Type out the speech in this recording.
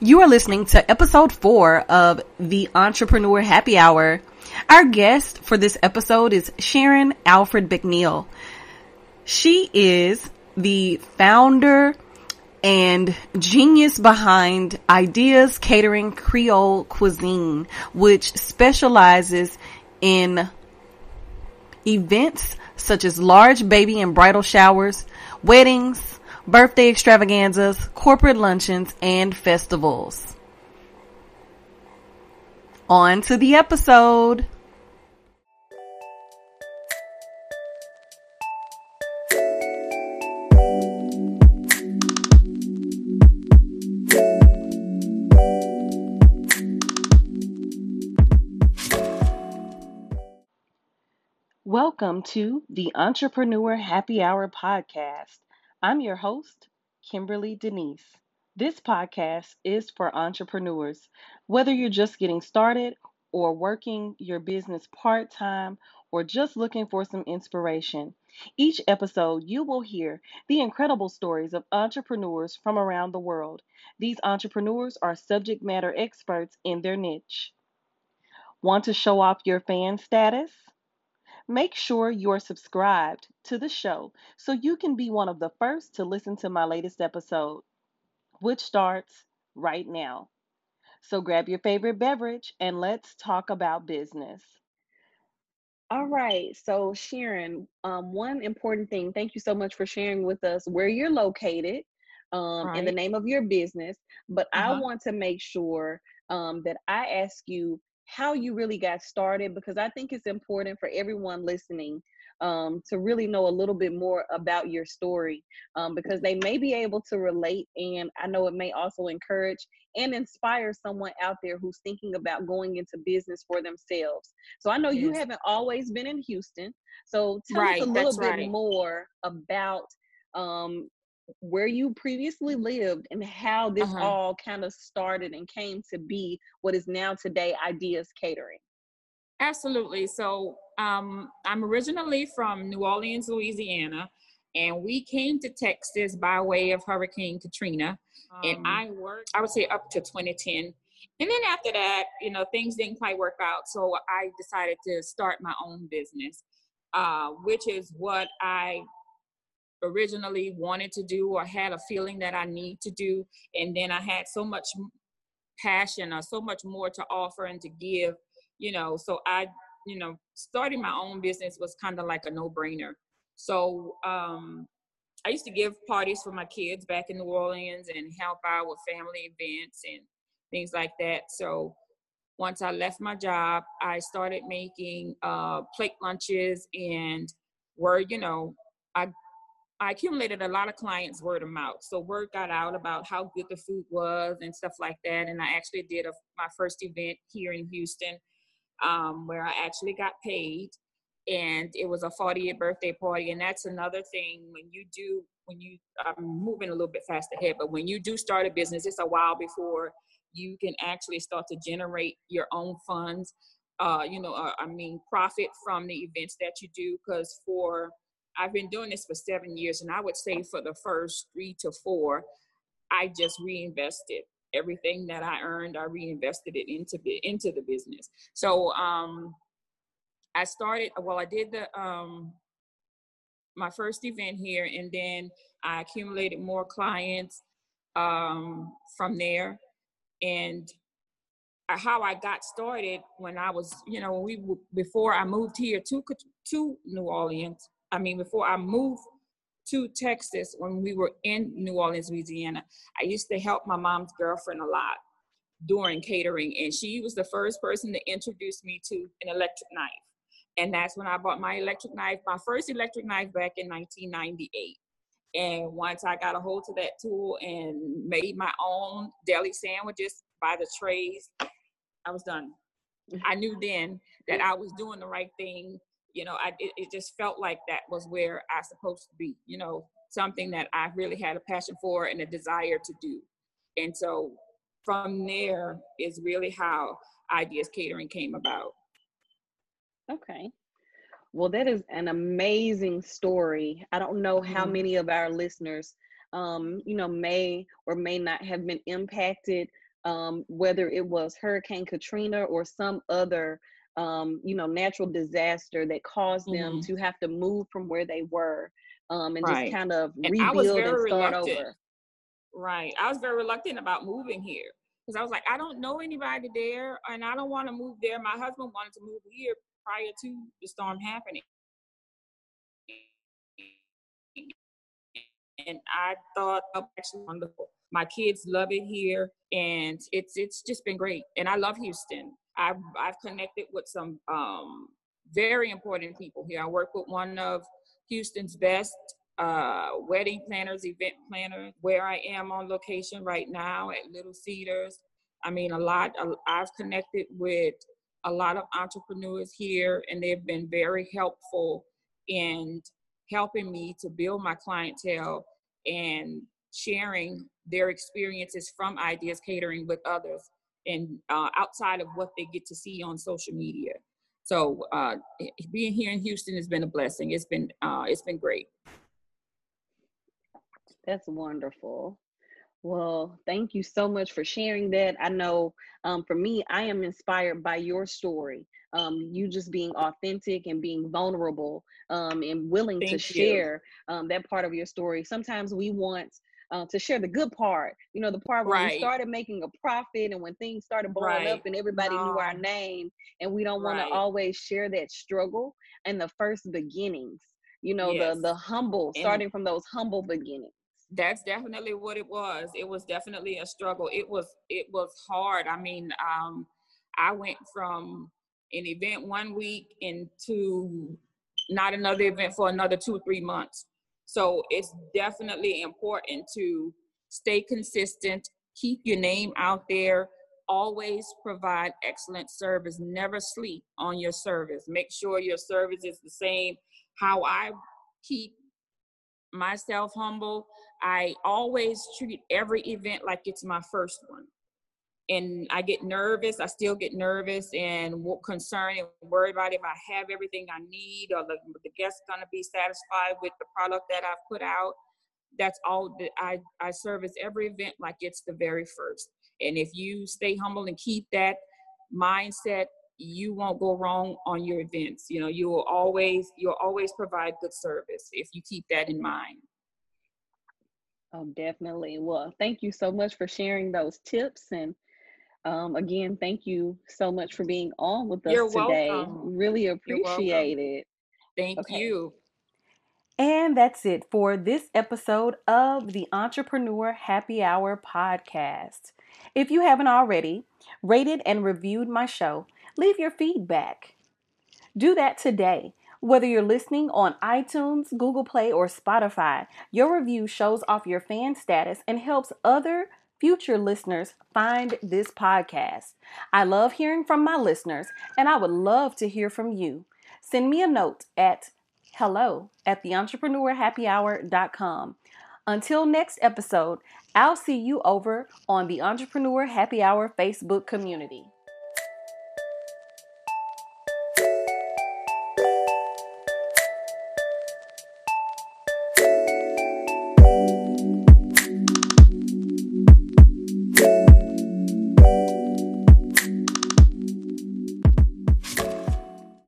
You are listening to episode 4 of the Entrepreneur Happy Hour. Our guest for this episode is Sharon Becnel. She is the founder and genius behind Ideas Catering Creole Cuisine, which specializes in events such as large baby and bridal showers, weddings, birthday extravaganzas, corporate luncheons, and festivals. On to the episode. Welcome to the Entrepreneur Happy Hour podcast. I'm your host, Kimberlee Deneice. This podcast is for entrepreneurs. Whether you're just getting started or working your business part-time or just looking for some inspiration, each episode you will hear the incredible stories of entrepreneurs from around the world. These entrepreneurs are subject matter experts in their niche. Want to show off your fan status? Make sure you're subscribed to the show so you can be one of the first to listen to my latest episode, which starts right now. So grab your favorite beverage and let's talk about business. All right. So Sharon, one important thing. Thank you so much for sharing with us where you're located in the name of your business. But I want to make sure that I ask you how you really got started, because I think it's important for everyone listening to really know a little bit more about your story, because they may be able to relate, and I know it may also encourage and inspire someone out there who's thinking about going into business for themselves. So I know you haven't always been in Houston, so tell us a little bit more about where you previously lived and how this all kind of started and came to be what is now today Ideas Catering. Absolutely. So I'm originally from New Orleans, Louisiana, and we came to Texas by way of Hurricane Katrina. And I worked, I would say, up to 2010. And then after that, you know, things didn't quite work out. So I decided to start my own business, which is what I originally wanted to do, or had a feeling that I need to do. And then I had so much passion or so much more to offer and to give, you know, so I, you know, starting my own business was kind of like a no-brainer. So I used to give parties for my kids back in New Orleans and help out with family events and things like that. So once I left my job, I started making plate lunches, and where, you know, I accumulated a lot of clients word of mouth. So word got out about how good the food was and stuff like that. And I actually did my first event here in Houston, where I actually got paid, and it was a 40th birthday party. And that's another thing when you I'm moving a little bit fast ahead, but when you do start a business, it's a while before you can actually start to generate your own funds. Profit from the events that you do, because I've been doing this for 7 years, and I would say for the first 3 to 4, I just reinvested everything that I earned. I reinvested it into the business. So I did the my first event here, and then I accumulated more clients from there. And how I got started before I moved here to New Orleans. Before I moved to Texas, when we were in New Orleans, Louisiana, I used to help my mom's girlfriend a lot during catering. And she was the first person to introduce me to an electric knife. And that's when I bought my first electric knife back in 1998. And once I got a hold of that tool and made my own deli sandwiches by the trays, I was done. I knew then that I was doing the right thing. You know, it just felt like that was where I was supposed to be, you know, something that I really had a passion for and a desire to do. And so from there is really how Ideas Catering came about. Okay. Well, that is an amazing story. I don't know how many of our listeners, may or may not have been impacted whether it was Hurricane Katrina or some other natural disaster that caused them to have to move from where they were and just kind of rebuild and start over. Right. I was very reluctant about moving here because I was like, I don't know anybody there and I don't want to move there. My husband wanted to move here prior to the storm happening. And I thought, oh, actually wonderful. My kids love it here and it's just been great. And I love Houston. I've connected with some very important people here. I work with one of Houston's best wedding planners, event planners, where I am on location right now at Little Cedars. I mean, I've connected with a lot of entrepreneurs here, and they've been very helpful in helping me to build my clientele and sharing their experiences from Ideas Catering with others and outside of what they get to see on social media. So being here in Houston has been a blessing. It's been great. That's wonderful. Well, thank you so much for sharing that. I know for me, I am inspired by your story. You just being authentic and being vulnerable and willing to share that part of your story. Sometimes we want to share the good part, the part where we started making a profit and when things started blowing up and everybody knew our name, and we don't want to always share that struggle and the first beginnings, the humble, starting from those humble beginnings. That's definitely what it was. It was definitely a struggle. It was hard. I mean, I went from an event one week into not another event for another 2 or 3 months. So it's definitely important to stay consistent, keep your name out there, always provide excellent service, never sleep on your service. Make sure your service is the same. How I keep myself humble, I always treat every event like it's my first one. And I get nervous. I still get nervous and concerned and worried about if I have everything I need or the guest's going to be satisfied with the product that I've put out. That's all that I service every event like it's the very first. And if you stay humble and keep that mindset, you won't go wrong on your events. You'll always provide good service if you keep that in mind. Oh, definitely. Well, thank you so much for sharing those tips and again, thank you so much for being on with us today. Welcome. Really appreciate it. Thank you. And that's it for this episode of the Entrepreneur Happy Hour podcast. If you haven't already rated and reviewed my show, leave your feedback. Do that today. Whether you're listening on iTunes, Google Play, or Spotify, your review shows off your fan status and helps other future listeners find this podcast. I love hearing from my listeners, and I would love to hear from you. Send me a note at hello@theentrepreneur.com. Until next episode, I'll see you over on the Entrepreneur Happy Hour Facebook community.